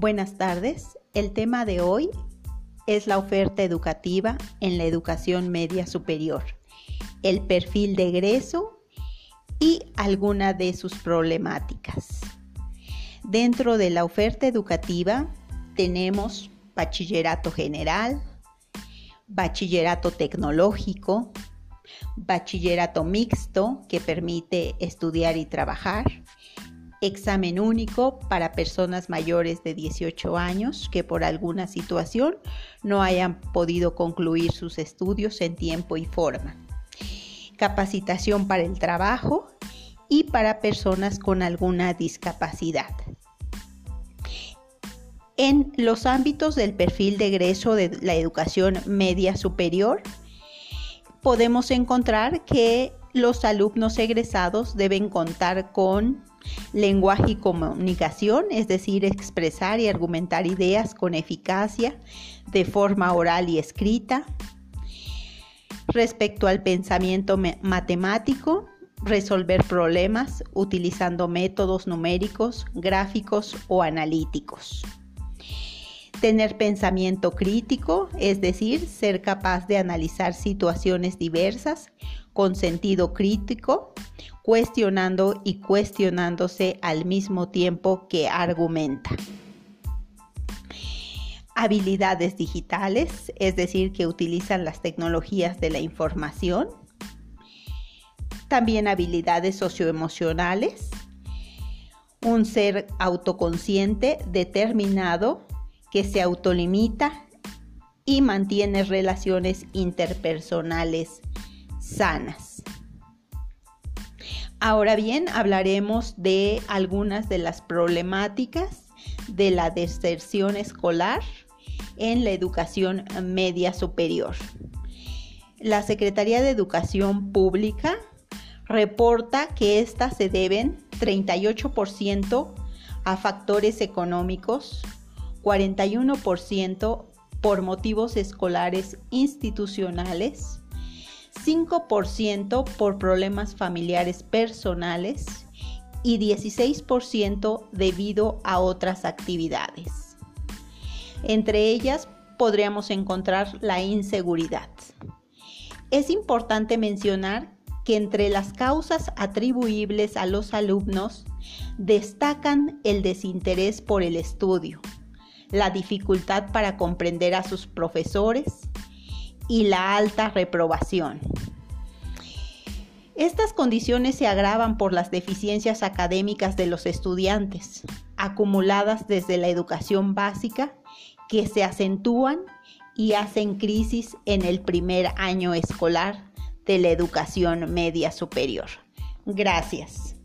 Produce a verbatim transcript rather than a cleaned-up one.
Buenas tardes, el tema de hoy es la oferta educativa en la educación media superior, el perfil de egreso y algunas de sus problemáticas. Dentro de la oferta educativa tenemos bachillerato general, bachillerato tecnológico, bachillerato mixto que permite estudiar y trabajar, examen único para personas mayores de dieciocho años que por alguna situación no hayan podido concluir sus estudios en tiempo y forma, capacitación para el trabajo y para personas con alguna discapacidad. En los ámbitos del perfil de egreso de la educación media superior, podemos encontrar que los alumnos egresados deben contar con lenguaje y comunicación, es decir, expresar y argumentar ideas con eficacia de forma oral y escrita. Respecto al pensamiento matemático, resolver problemas utilizando métodos numéricos, gráficos o analíticos. Tener pensamiento crítico, es decir, ser capaz de analizar situaciones diversas con sentido crítico, cuestionando y cuestionándose al mismo tiempo que argumenta. Habilidades digitales, es decir, que utilizan las tecnologías de la información. También habilidades socioemocionales, un ser autoconsciente, determinado, que se autolimita y mantiene relaciones interpersonales sanas. Ahora bien, hablaremos de algunas de las problemáticas de la deserción escolar en la educación media superior. La Secretaría de Educación Pública reporta que estas se deben treinta y ocho por ciento a factores económicos, cuarenta y uno por ciento por motivos escolares institucionales, cinco por ciento por problemas familiares personales y dieciséis por ciento debido a otras actividades. Entre ellas podríamos encontrar la inseguridad. Es importante mencionar que entre las causas atribuibles a los alumnos destacan el desinterés por el estudio, la dificultad para comprender a sus profesores y la alta reprobación. Estas condiciones se agravan por las deficiencias académicas de los estudiantes, acumuladas desde la educación básica, que se acentúan y hacen crisis en el primer año escolar de la educación media superior. Gracias.